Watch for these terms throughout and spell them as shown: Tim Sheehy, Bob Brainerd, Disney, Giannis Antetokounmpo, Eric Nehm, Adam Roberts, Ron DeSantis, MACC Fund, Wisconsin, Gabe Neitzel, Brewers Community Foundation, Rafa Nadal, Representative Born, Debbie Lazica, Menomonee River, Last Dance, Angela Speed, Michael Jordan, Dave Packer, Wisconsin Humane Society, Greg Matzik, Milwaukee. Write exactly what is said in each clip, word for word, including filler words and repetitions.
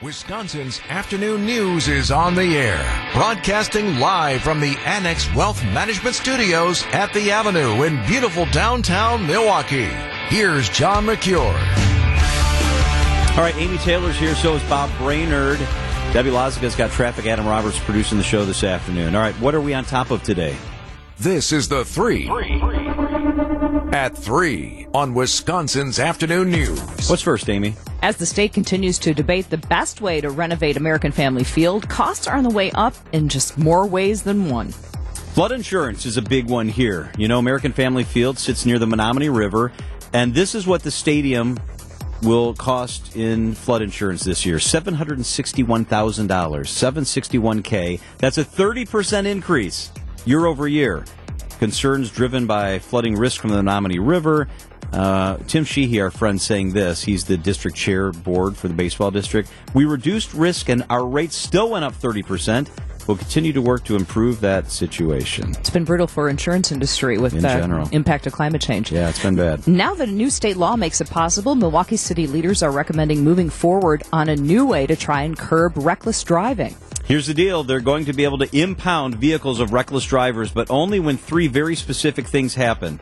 Wisconsin's afternoon news is on the air, broadcasting live from the Annex Wealth Management Studios at the Avenue in beautiful downtown Milwaukee. Here's John McCure. All right, Amy Taylor's here, so is Bob Brainerd. Debbie Lazica's got traffic. Adam Roberts producing the show this afternoon. All right, what are we on top of today? This is the three. three. At three on Wisconsin's Afternoon News. What's first, Amy? As the state continues to debate the best way to renovate American Family Field, costs are on the way up in just more ways than one. Flood insurance is a big one here. You know, American Family Field sits near the Menomonee River, and this is what the stadium will cost in flood insurance this year, seven hundred sixty-one thousand dollars, seven hundred sixty-one thousand dollars. That's a thirty percent increase year over year. Concerns driven by flooding risk from the Menomonee River. Uh, Tim Sheehy, our friend, saying this. He's the district chair board for the baseball district. We reduced risk and our rates still went up thirty percent. We'll continue to work to improve that situation. It's been brutal for insurance industry with in the general. Impact of climate change. Yeah, it's been bad. Now that a new state law makes it possible, Milwaukee city leaders are recommending moving forward on a new way to try and curb reckless driving. Here's the deal. They're going to be able to impound vehicles of reckless drivers, but only when three very specific things happen.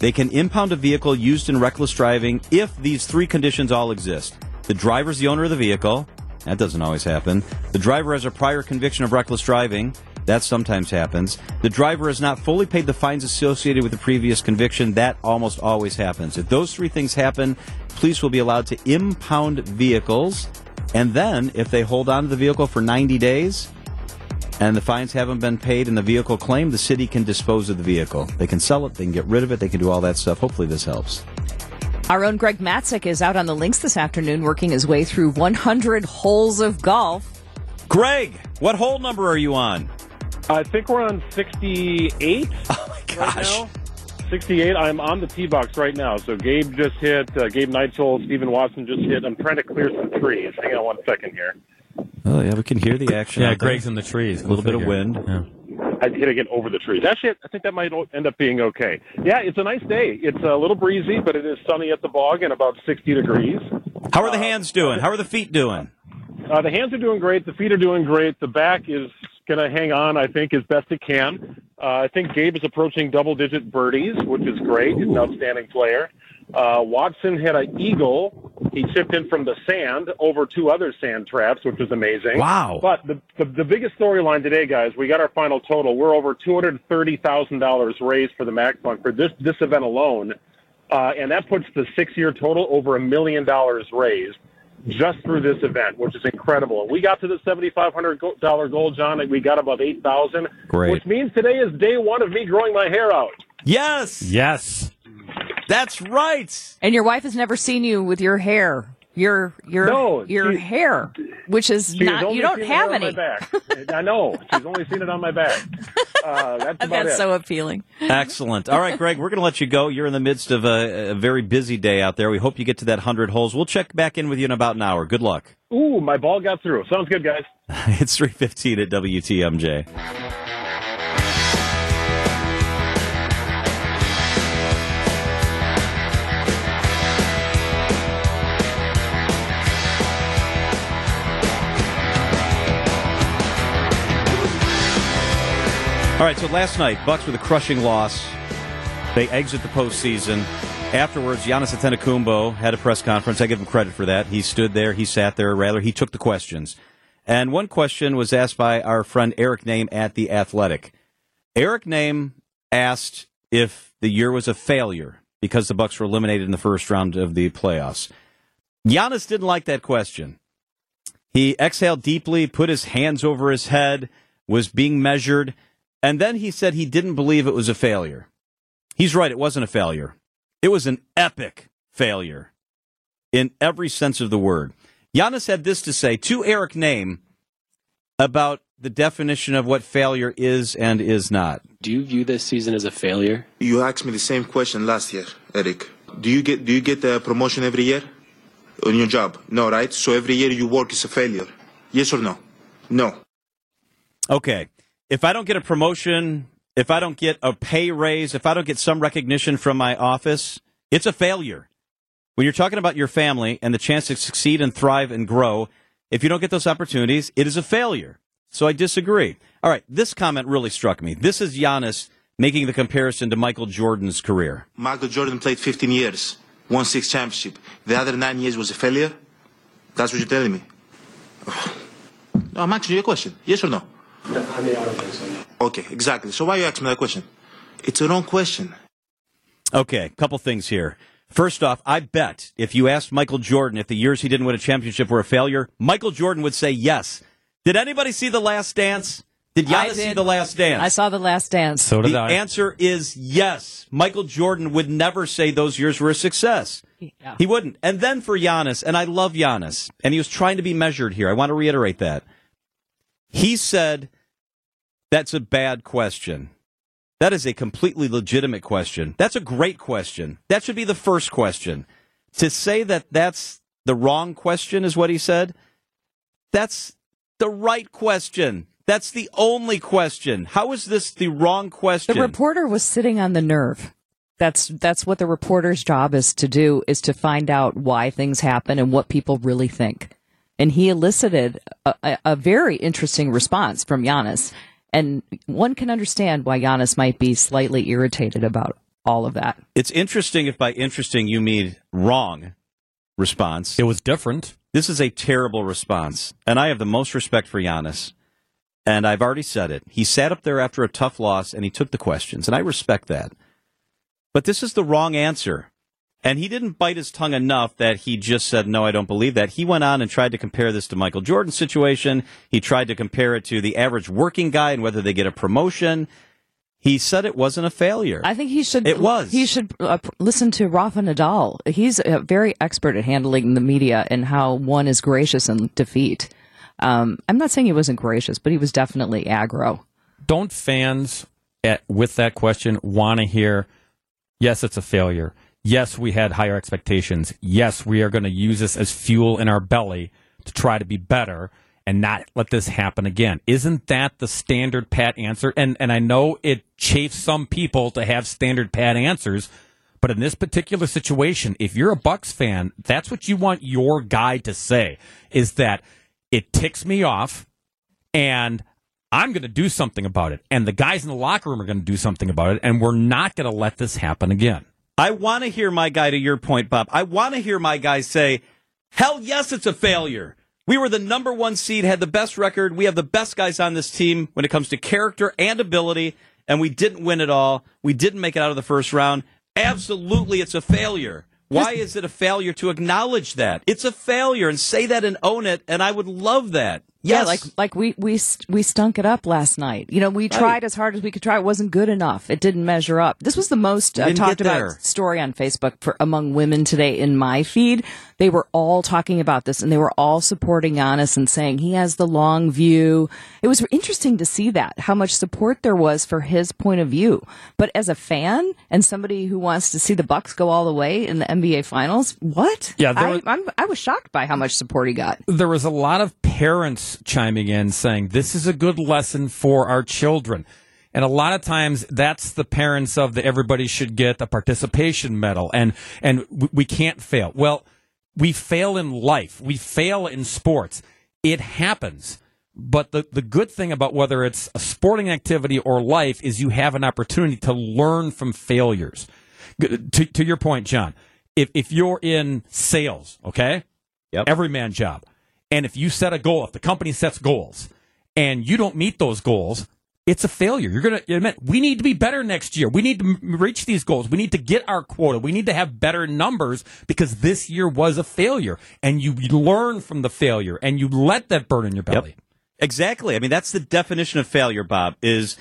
They can impound a vehicle used in reckless driving if these three conditions all exist. The driver's the owner of the vehicle. That doesn't always happen. The driver has a prior conviction of reckless driving. That sometimes happens. The driver has not fully paid the fines associated with the previous conviction. That almost always happens. If those three things happen, police will be allowed to impound vehicles. And then, if they hold on to the vehicle for ninety days and the fines haven't been paid and the vehicle claimed, the city can dispose of the vehicle. They can sell it, they can get rid of it, they can do all that stuff. Hopefully this helps. Our own Greg Matzik is out on the links this afternoon working his way through one hundred holes of golf. Greg, what hole number are you on? I think we're on sixty-eight. Oh, my gosh. Right now. sixty-eight. I'm on the tee box right now. So Gabe just hit. Uh, Gabe Neitzel, Stephen Watson just hit. I'm trying to clear some trees. Hang on one second here. Oh, yeah, we can hear the action. Yeah, Greg's in the trees. A little bit of wind. Yeah. I got to get over the trees. Actually, I think that might end up being okay. Yeah, it's a nice day. It's a little breezy, but it is sunny at the bog and about sixty degrees. How are the hands doing? How are the feet doing? Uh, the hands are doing great. The feet are doing great. The back is going to hang on, I think, as best it can. Uh, I think Gabe is approaching double-digit birdies, which is great. He's an outstanding player. Uh, Watson had an eagle. He chipped in from the sand over two other sand traps, which was amazing. Wow. But the the, the biggest storyline today, guys, we got our final total. We're over two hundred thirty thousand dollars raised for the M A C C Fund for this, this event alone, uh, and that puts the six-year total over a million dollars raised just through this event, which is incredible. And we got to the seven thousand five hundred dollars goal, John, and we got about eight thousand dollars. Great. Which means today is day one of me growing my hair out. Yes. Yes. That's right. And your wife has never seen you with your hair. Your your no, your she, hair, which is not, you don't have any. I know. She's only seen it on my back. Uh, that's about that's it. So appealing. Excellent. All right, Greg, we're going to let you go. You're in the midst of a, a very busy day out there. We hope you get to that one hundred holes. We'll check back in with you in about an hour. Good luck. Ooh, my ball got through. Sounds good, guys. It's three fifteen at W T M J. All right, so last night, Bucks with a crushing loss. They exit the postseason. Afterwards, Giannis Antetokounmpo had a press conference. I give him credit for that. He stood there. He sat there. Rather, he took the questions. And one question was asked by our friend Eric Nehm at The Athletic. Eric Nehm asked if the year was a failure because the Bucks were eliminated in the first round of the playoffs. Giannis didn't like that question. He exhaled deeply, put his hands over his head, was being measured. And then he said he didn't believe it was a failure. He's right, it wasn't a failure. It was an epic failure in every sense of the word. Giannis had this to say to Eric Nehm about the definition of what failure is and is not. Do you view this season as a failure? You asked me the same question last year, Eric. Do you get do you get a promotion every year on your job? No, right? So every year you work is a failure. Yes or no? No. Okay. If I don't get a promotion, if I don't get a pay raise, if I don't get some recognition from my office, it's a failure. When you're talking about your family and the chance to succeed and thrive and grow, If you don't get those opportunities, it is a failure. So I disagree. All right, this comment really struck me. This is Giannis making the comparison to Michael Jordan's career. Michael Jordan played fifteen years, won six championships. The other nine years was a failure? That's what you're telling me? No, I'm asking you a question. Yes or no? No, I mean, I don't think so. Okay, exactly. So why are you asking me that question? It's a wrong question. Okay, couple things here. First off, I bet if you asked Michael Jordan if the years he didn't win a championship were a failure, Michael Jordan would say yes. Did anybody see The Last Dance? Did Giannis see The Last Dance? I saw The Last Dance. So did I. The answer is yes. Michael Jordan would never say those years were a success. Yeah. He wouldn't. And then for Giannis, and I love Giannis, and he was trying to be measured here. I want to reiterate that. He said, that's a bad question. That is a completely legitimate question. That's a great question. That should be the first question. To say that that's the wrong question is what he said. That's the right question. That's the only question. How is this the wrong question? The reporter was sitting on the nerve. That's that's what the reporter's job is to do, is to find out why things happen and what people really think. And he elicited a, a very interesting response from Giannis. And one can understand why Giannis might be slightly irritated about all of that. It's interesting if by interesting you mean wrong response. It was different. This is a terrible response. And I have the most respect for Giannis. And I've already said it. He sat up there after a tough loss and he took the questions. And I respect that. But this is the wrong answer. And he didn't bite his tongue enough that he just said, no, I don't believe that. He went on and tried to compare this to Michael Jordan's situation. He tried to compare it to the average working guy and whether they get a promotion. He said it wasn't a failure. I think he should. It was. He should uh, listen to Rafa Nadal. He's uh, very expert at handling the media and how one is gracious in defeat. Um, I'm not saying he wasn't gracious, but he was definitely aggro. Don't fans at, with that question want to hear, yes, it's a failure. Yes, we had higher expectations. Yes, we are going to use this as fuel in our belly to try to be better and not let this happen again. Isn't that the standard pat answer? And and I know it chafes some people to have standard pat answers, but in this particular situation, if you're a Bucks fan, that's what you want your guy to say, is that it ticks me off and I'm going to do something about it. And the guys in the locker room are going to do something about it, and we're not going to let this happen again. I want to hear my guy, to your point, Bob, I want to hear my guy say, hell yes, it's a failure. We were the number one seed, had the best record. We have the best guys on this team when it comes to character and ability, and we didn't win it all. We didn't make it out of the first round. Absolutely, it's a failure. Why is it a failure to acknowledge that? It's a failure, and say that and own it, and I would love that. Yes. Yeah, like like we we we stunk it up last night. You know, we right. tried as hard as we could try. It wasn't good enough. It didn't measure up. This was the most uh, talked about story on Facebook for among women today in my feed. They were all talking about this, and they were all supporting Giannis and saying he has the long view. It was interesting to see that, how much support there was for his point of view. But as a fan and somebody who wants to see the Bucks go all the way in the N B A Finals, what? Yeah, I, was, I'm, I was shocked by how much support he got. There was a lot of parents chiming in saying this is a good lesson for our children, and a lot of times that's the parents of the everybody should get a participation medal and and we can't fail. Well, we fail in life, we fail in sports, it happens. But the the good thing about whether it's a sporting activity or life is you have an opportunity to learn from failures. To, to your point, John, if if you're in sales, okay, yep, everyman job. And if you set a goal, if the company sets goals, and you don't meet those goals, it's a failure. You're going to admit, we need to be better next year. We need to m- reach these goals. We need to get our quota. We need to have better numbers because this year was a failure. And you learn from the failure, and you let that burn in your belly. Yep. Exactly. I mean, that's the definition of failure, Bob, is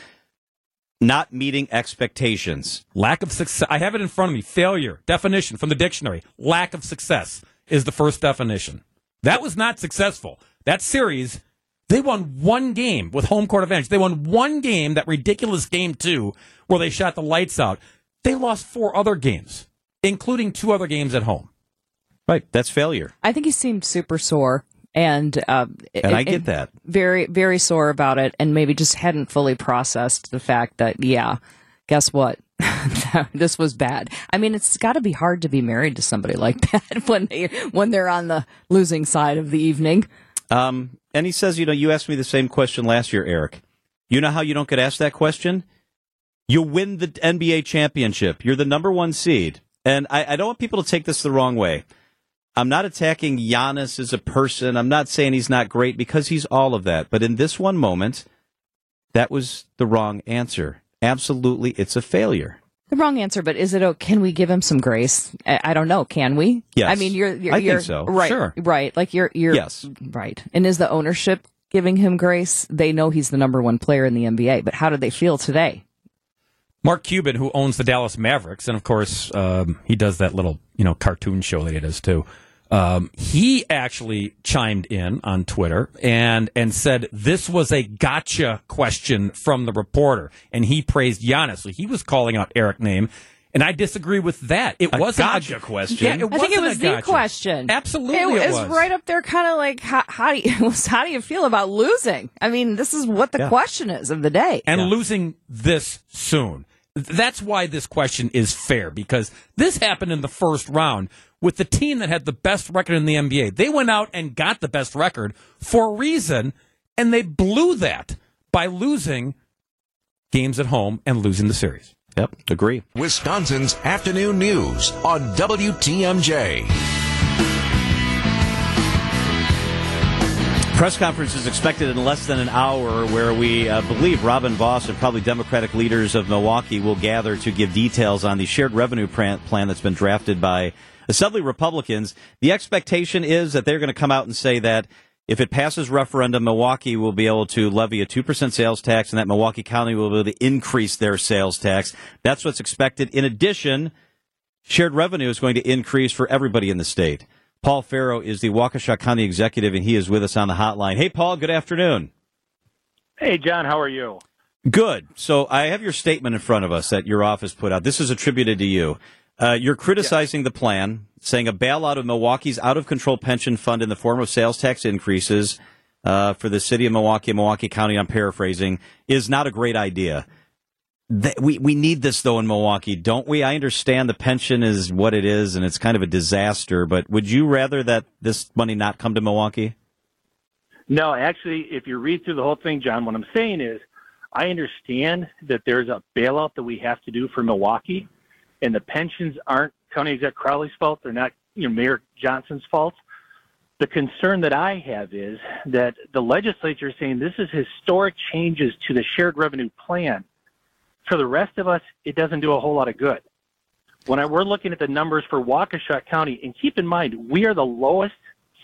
not meeting expectations. Lack of success. I have it in front of me. Failure. Definition from the dictionary. Lack of success is the first definition. That was not successful. That series, they won one game with home court advantage. They won one game, that ridiculous game two, where they shot the lights out. They lost four other games, including two other games at home. Right. That's failure. I think he seemed super sore. And uh, and it, I get that. Very, very sore about it, and maybe just hadn't fully processed the fact that, yeah, guess what? This was bad. I mean, it's got to be hard to be married to somebody like that when they when they're on the losing side of the evening. Um, and he says, you know, you asked me the same question last year, Eric. You know how you don't get asked that question? You win the N B A championship. You're the number one seed. And I, I don't want people to take this the wrong way. I'm not attacking Giannis as a person. I'm not saying he's not great because he's all of that. But in this one moment, that was the wrong answer. Absolutely, it's a failure. The wrong answer, but is it? Oh, can we give him some grace? I, I don't know. Can we? Yes. I mean, you're. you're I you're, think so. Right. Sure. Right. Like you're. You're. Yes. Right. And is the ownership giving him grace? They know he's the number one player in the N B A, but how do they feel today? Mark Cuban, who owns the Dallas Mavericks, and of course um, he does that little, you know, cartoon show that he does too. Um, he actually chimed in on Twitter and and said this was a gotcha question from the reporter, and he praised Giannis. So he was calling out Eric Nehm, and I disagree with that. It was a gotcha a, question. Yeah, it I think it was gotcha. the question. Absolutely, it, it was it's right up there, kind of like how, how do you how do you feel about losing? I mean, this is what the yeah. question is of the day, and yeah. losing this soon. That's why this question is fair, because this happened in the first round with the team that had the best record in the N B A. They went out and got the best record for a reason, and they blew that by losing games at home and losing the series. Yep, agree. Wisconsin's Afternoon News on W T M J. Press conference is expected in less than an hour, where we uh, believe Robin Vos and probably Democratic leaders of Milwaukee will gather to give details on the shared revenue plan that's been drafted by Assembly Republicans. The expectation is that they're going to come out and say that if it passes referendum, Milwaukee will be able to levy a two percent sales tax, and that Milwaukee County will be able to increase their sales tax. That's what's expected. In addition, shared revenue is going to increase for everybody in the state. Paul Farrow is the Waukesha County Executive, and he is with us on the hotline. Hey, Paul, good afternoon. Hey, John, how are you? Good. So I have your statement in front of us that your office put out. This is attributed to you. Uh, you're criticizing yes. the plan, saying a bailout of Milwaukee's out-of-control pension fund in the form of sales tax increases uh, for the city of Milwaukee and Milwaukee County, I'm paraphrasing, is not a great idea. That we, we need this, though, in Milwaukee, don't we? I understand the pension is what it is, and it's kind of a disaster, but would you rather that this money not come to Milwaukee? No, actually, if you read through the whole thing, John, what I'm saying is I understand that there's a bailout that we have to do for Milwaukee, and the pensions aren't County Exec Crowley's fault. They're not, you know, Mayor Johnson's fault. The concern that I have is that the legislature is saying this is historic changes to the shared revenue plan. For the rest of us, it doesn't do a whole lot of good. When I, we're looking at the numbers for Waukesha County, and keep in mind, we are the lowest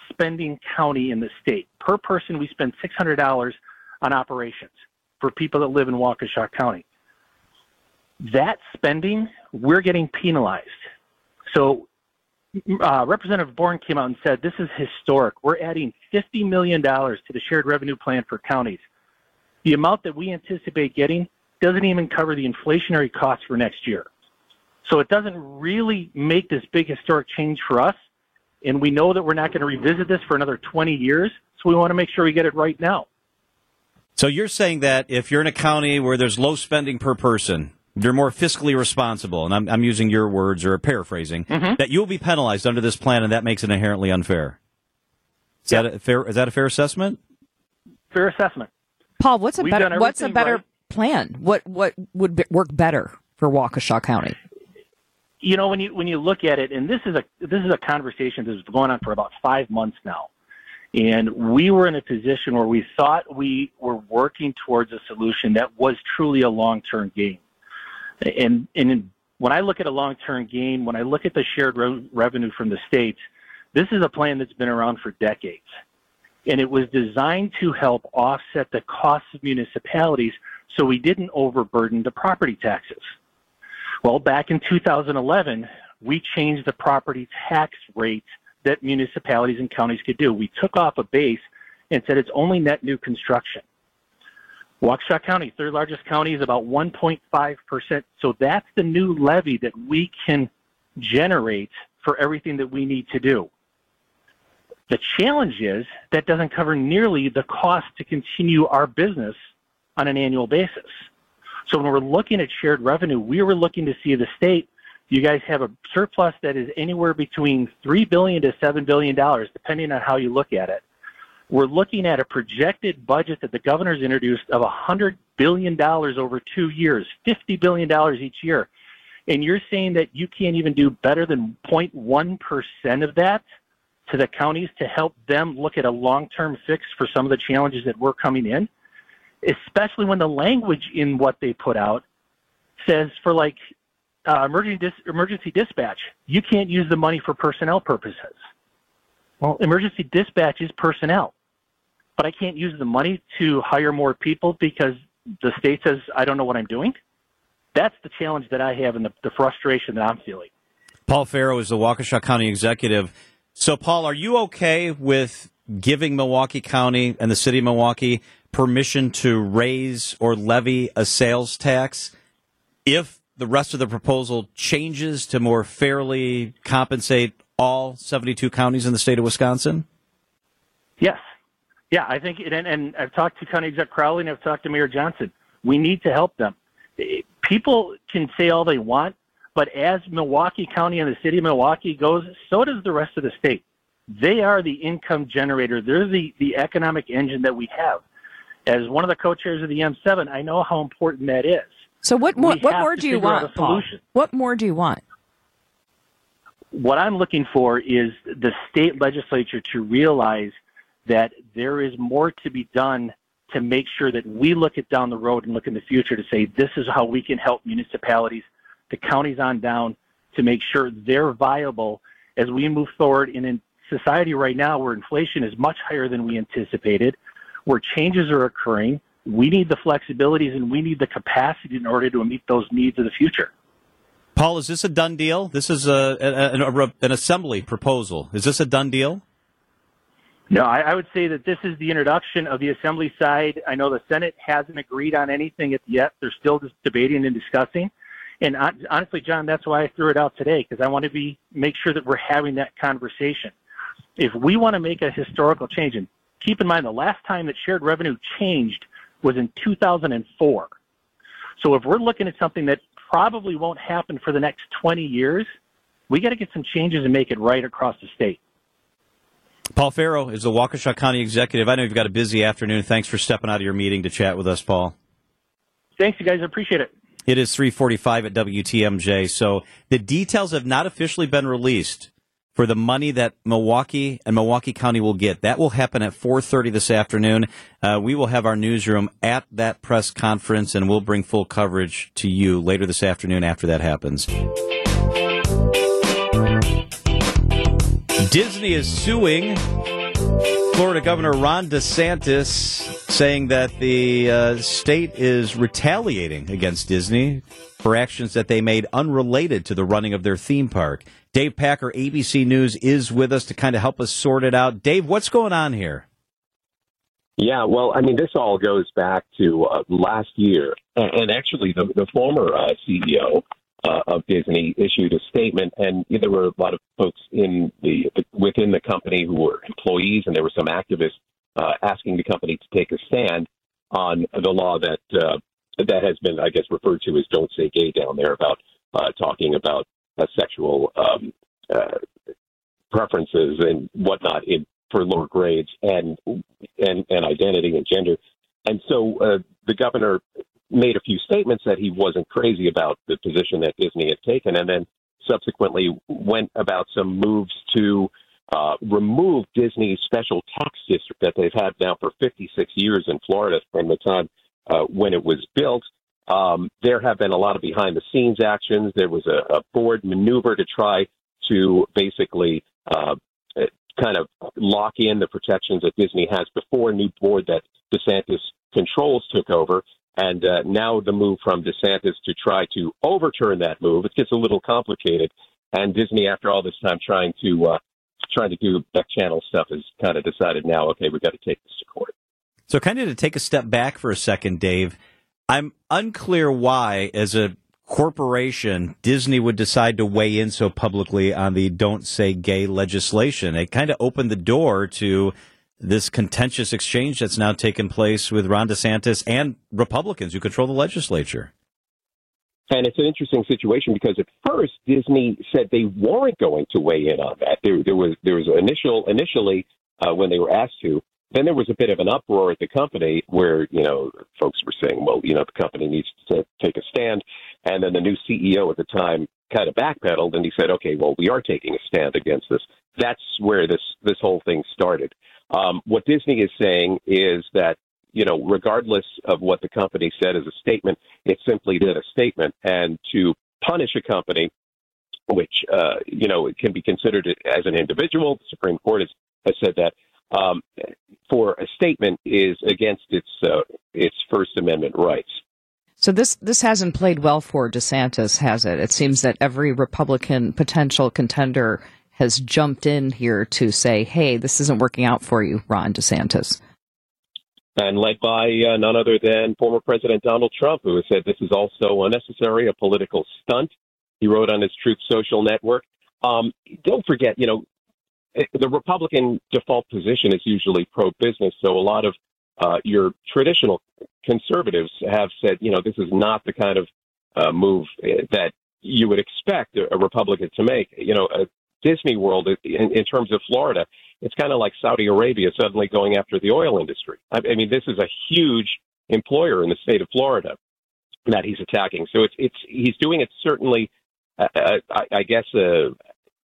spending county in the state. Per person, we spend six hundred dollars on operations for people that live in Waukesha County. That spending, we're getting penalized. So uh, Representative Born came out and said, this is historic. We're adding fifty million dollars to the shared revenue plan for counties. The amount that we anticipate getting doesn't even cover the inflationary costs for next year. So it doesn't really make this big historic change for us, and we know that we're not going to revisit this for another twenty years, so we want to make sure we get it right now. So you're saying that if you're in a county where there's low spending per person, you're more fiscally responsible, and I'm, I'm using your words or paraphrasing, mm-hmm. that you'll be penalized under this plan, and that makes it inherently unfair. Is, yep. that, a fair, is that a fair assessment? Fair assessment. Paul, what's a We've better... What's a better right. plan? What what would be, work better for Waukesha County? You know, when you when you look at it, and this is a this is a conversation that's been going on for about five months now, and we were in a position where we thought we were working towards a solution that was truly a long-term gain. And and when I look at a long-term gain, when I look at the shared re- revenue from the states, this is a plan that's been around for decades, and it was designed to help offset the costs of municipalities, so we didn't overburden the property taxes. Well, back in two thousand eleven, we changed the property tax rates that municipalities and counties could do. We took off a base and said it's only net new construction. Waukesha County, third largest county, is about one point five percent. So that's the new levy that we can generate for everything that we need to do. The challenge is that doesn't cover nearly the cost to continue our business on an annual basis. So when we're looking at shared revenue, we were looking to see the state, you guys have a surplus that is anywhere between three billion dollars to seven billion dollars, depending on how you look at it. we're looking at a projected budget that the governor's introduced of one hundred billion dollars over two years, fifty billion dollars each year. And you're saying that you can't even do better than zero point one percent of that to the counties to help them look at a long-term fix for some of the challenges that were coming in, especially when the language in what they put out says for, like, uh, emergency, dis- emergency dispatch, you can't use the money for personnel purposes. Well, emergency dispatch is personnel, but I can't use the money to hire more people because the state says I don't know what I'm doing. That's the challenge that I have and the, the frustration that I'm feeling. Paul Farrow is the Waukesha County Executive. So, Paul, are you okay with giving Milwaukee County and the city of Milwaukee permission to raise or levy a sales tax if the rest of the proposal changes to more fairly compensate all seventy-two counties in the state of Wisconsin? Yes. Yeah, I think, and, and I've talked to County Exec Crowley and I've talked to Mayor Johnson. We need to help them. People can say all they want, but as Milwaukee County and the city of Milwaukee goes, so does the rest of the state. They are the income generator. They're the, the economic engine that we have. As one of the co-chairs of the M seven, I know how important that is. So what more, what more do you want, Paul? What more do you want? What I'm looking for is the state legislature to realize that there is more to be done to make sure that we look at down the road and look in the future to say this is how we can help municipalities, the counties on down, to make sure they're viable as we move forward. And in society right now where inflation is much higher than we anticipated, where changes are occurring, we need the flexibilities and we need the capacity in order to meet those needs of the future. Paul, is this a done deal? This is a, a, a, an assembly proposal. Is this a done deal? No, I, I would say that this is the introduction of the assembly side. I know the Senate hasn't agreed on anything yet. They're still just debating and discussing. And honestly, John, that's why I threw it out today, because I want to be make sure that we're having that conversation. If we want to make a historical change, and keep in mind the last time that shared revenue changed was in two thousand four. So if we're looking at something that probably won't happen for the next twenty years, we got to get some changes and make it right across the state. Paul Farrow is the Waukesha County Executive. I know you've got a busy afternoon. Thanks for stepping out of your meeting to chat with us, Paul. Thanks, you guys. I appreciate it. It is three forty-five at W T M J. So the details have not officially been released for the money that Milwaukee and Milwaukee County will get. That will happen at four thirty this afternoon. Uh, we will have our newsroom at that press conference, and we'll bring full coverage to you later this afternoon after that happens. Disney is suing Florida Governor Ron DeSantis, saying that the uh, state is retaliating against Disney for actions that they made unrelated to the running of their theme park. Dave Packer, A B C News, is with us to kind of help us sort it out. Dave, what's going on here? Yeah, well, I mean, this all goes back to uh, last year. And actually, the, the former uh, C E O Uh, of Disney issued a statement, and there were a lot of folks in the within the company who were employees, and there were some activists uh, asking the company to take a stand on the law that uh, that has been, I guess, referred to as "Don't Say Gay" down there, about uh, talking about uh, sexual um, uh, preferences and whatnot in, for lower grades and and and identity and gender. And so uh, the governor made a few statements that he wasn't crazy about the position that Disney had taken, and then subsequently went about some moves to uh, remove Disney's special tax district that they've had now for fifty-six years in Florida from the time uh, when it was built. Um, there have been a lot of behind-the-scenes actions. There was a, a board maneuver to try to basically uh, kind of lock in the protections that Disney has before a new board that DeSantis controls took over. And uh, now the move from DeSantis to try to overturn that move, it gets a little complicated. And Disney, after all this time trying to uh, trying to do back-channel stuff, has kind of decided now, okay, we've got to take this to court. So kind of to take a step back for a second, Dave, I'm unclear why, as a corporation, Disney would decide to weigh in so publicly on the Don't Say Gay legislation. It kind of opened the door to this contentious exchange that's now taken place with Ron DeSantis and Republicans who control the legislature. And it's an interesting situation because at first Disney said they weren't going to weigh in on that. There, there was there was initial initially uh, when they were asked to, Then there was a bit of an uproar at the company where, you know, folks were saying, well, you know, the company needs to take a stand. And then the new C E O at the time kind of backpedaled and he said, okay, well, we are taking a stand against this. That's where this, this whole thing started. Um, what Disney is saying is that, you know, regardless of what the company said as a statement, it simply did a statement. And to punish a company, which, uh, you know, it can be considered as an individual, the Supreme Court has, has said that, Um, for a statement is against its uh, its First Amendment rights. So this this hasn't played well for DeSantis, has it? It seems that every Republican potential contender has jumped in here to say, hey, this isn't working out for you, Ron DeSantis. And led by uh, none other than former President Donald Trump, who has said this is also unnecessary, a political stunt. He wrote on his Truth Social network. Um, don't forget, you know, the Republican default position is usually pro-business, so a lot of uh, your traditional conservatives have said, you know, this is not the kind of uh, move that you would expect a Republican to make. You know, a Disney World, in, in terms of Florida, it's kind of like Saudi Arabia suddenly going after the oil industry. I, I mean, this is a huge employer in the state of Florida that he's attacking. So it's it's he's doing it certainly, uh, I, I guess, uh,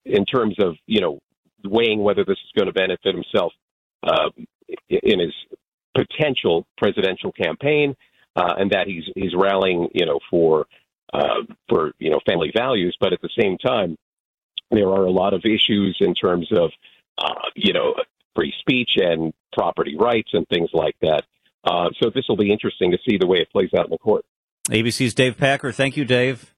in terms of, you know, weighing whether this is going to benefit himself uh, in his potential presidential campaign, uh, and that he's he's rallying, you know, for uh, for you know family values. But at the same time, there are a lot of issues in terms of uh, you know free speech and property rights and things like that. Uh, so this will be interesting to see the way it plays out in the court. A B C's Dave Packer, thank you, Dave.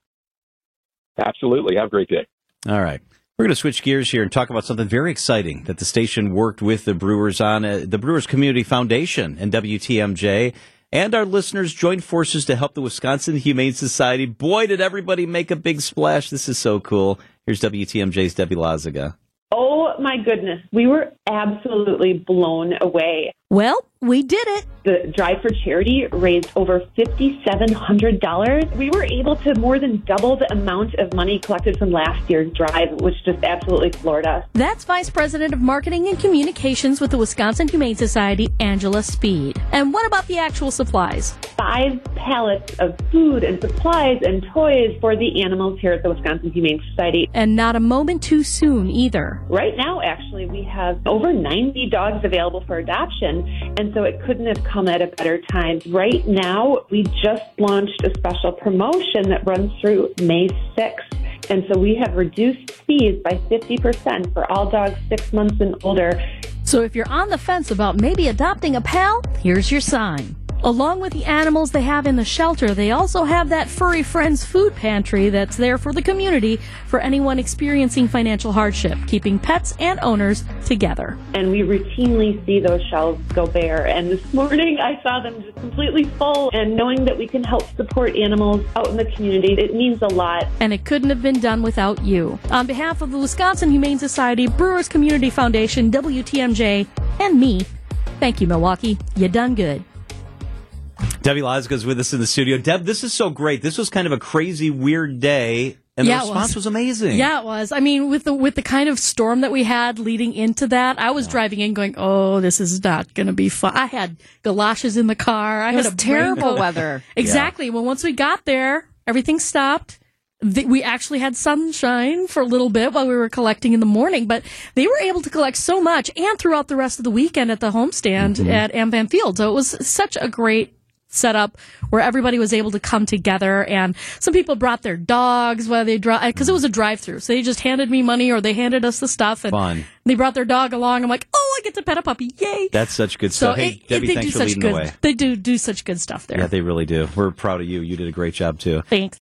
Absolutely, have a great day. All right. We're going to switch gears here and talk about something very exciting that the station worked with the Brewers on. Uh, the Brewers Community Foundation and W T M J and our listeners joined forces to help the Wisconsin Humane Society. Boy, did everybody make a big splash. This is so cool. Here's W T M J's Debbie Lazica. Oh, my goodness. We were absolutely blown away. Well, we did it. The Drive for Charity raised over five thousand seven hundred dollars. We were able to more than double the amount of money collected from last year's drive, which just absolutely floored us. That's Vice President of Marketing and Communications with the Wisconsin Humane Society, Angela Speed. And what about the actual supplies? Five pallets of food and supplies and toys for the animals here at the Wisconsin Humane Society. And not a moment too soon either. Right now, actually, we have over ninety dogs available for adoption. And so it couldn't have come at a better time. Right now, we just launched a special promotion that runs through May sixth. And so we have reduced fees by fifty percent for all dogs six months and older. So if you're on the fence about maybe adopting a pal, here's your sign. Along with the animals they have in the shelter, they also have that Furry Friends food pantry that's there for the community for anyone experiencing financial hardship, keeping pets and owners together. And we routinely see those shelves go bare. And this morning I saw them just completely full. And knowing that we can help support animals out in the community, it means a lot. And it couldn't have been done without you. On behalf of the Wisconsin Humane Society, Brewers Community Foundation, W T M J, and me, thank you, Milwaukee. You done good. Debbie Lazica is with us in the studio. Deb, this is so great. This was kind of a crazy, weird day, and yeah, the response was. was amazing. Yeah, it was. I mean, with the with the kind of storm that we had leading into that, I was yeah. driving in going, oh, this is not going to be fun. I had galoshes in the car. I it had was a terrible break. weather. Exactly. Yeah. Well, once we got there, everything stopped. We actually had sunshine for a little bit while we were collecting in the morning, but they were able to collect so much and throughout the rest of the weekend at the homestand mm-hmm. at AmFam Field. So it was such a great set up where everybody was able to come together, and some people brought their dogs while they drive, because it was a drive-through, so they just handed me money or they handed us the stuff, and Fun. They brought their dog along. I'm like, oh, I get to pet a puppy, yay! That's such good stuff. So hey, it, Debbie, it, thanks for leading good, the way. They do do such good stuff there. Yeah, they really do. We're proud of you. You did a great job too. Thanks.